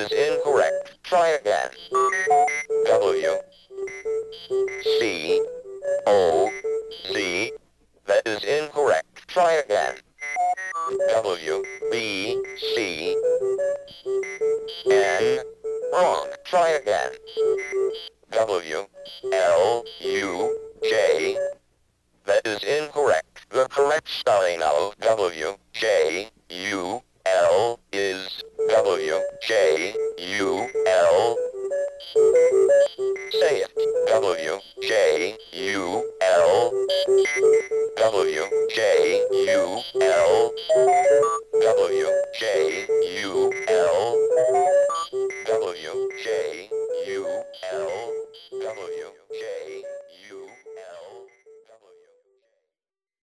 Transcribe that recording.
is incorrect. Try again. W-C-O-Z. That is incorrect. Try again. W-B-C-N. Wrong. Try again. W-L-U-J. That is incorrect. The correct spelling of W-J-U-L is W-J-U-L. Say it. W-J-U-L. W-J-U-L. W-J-U-L. W-J-U-L.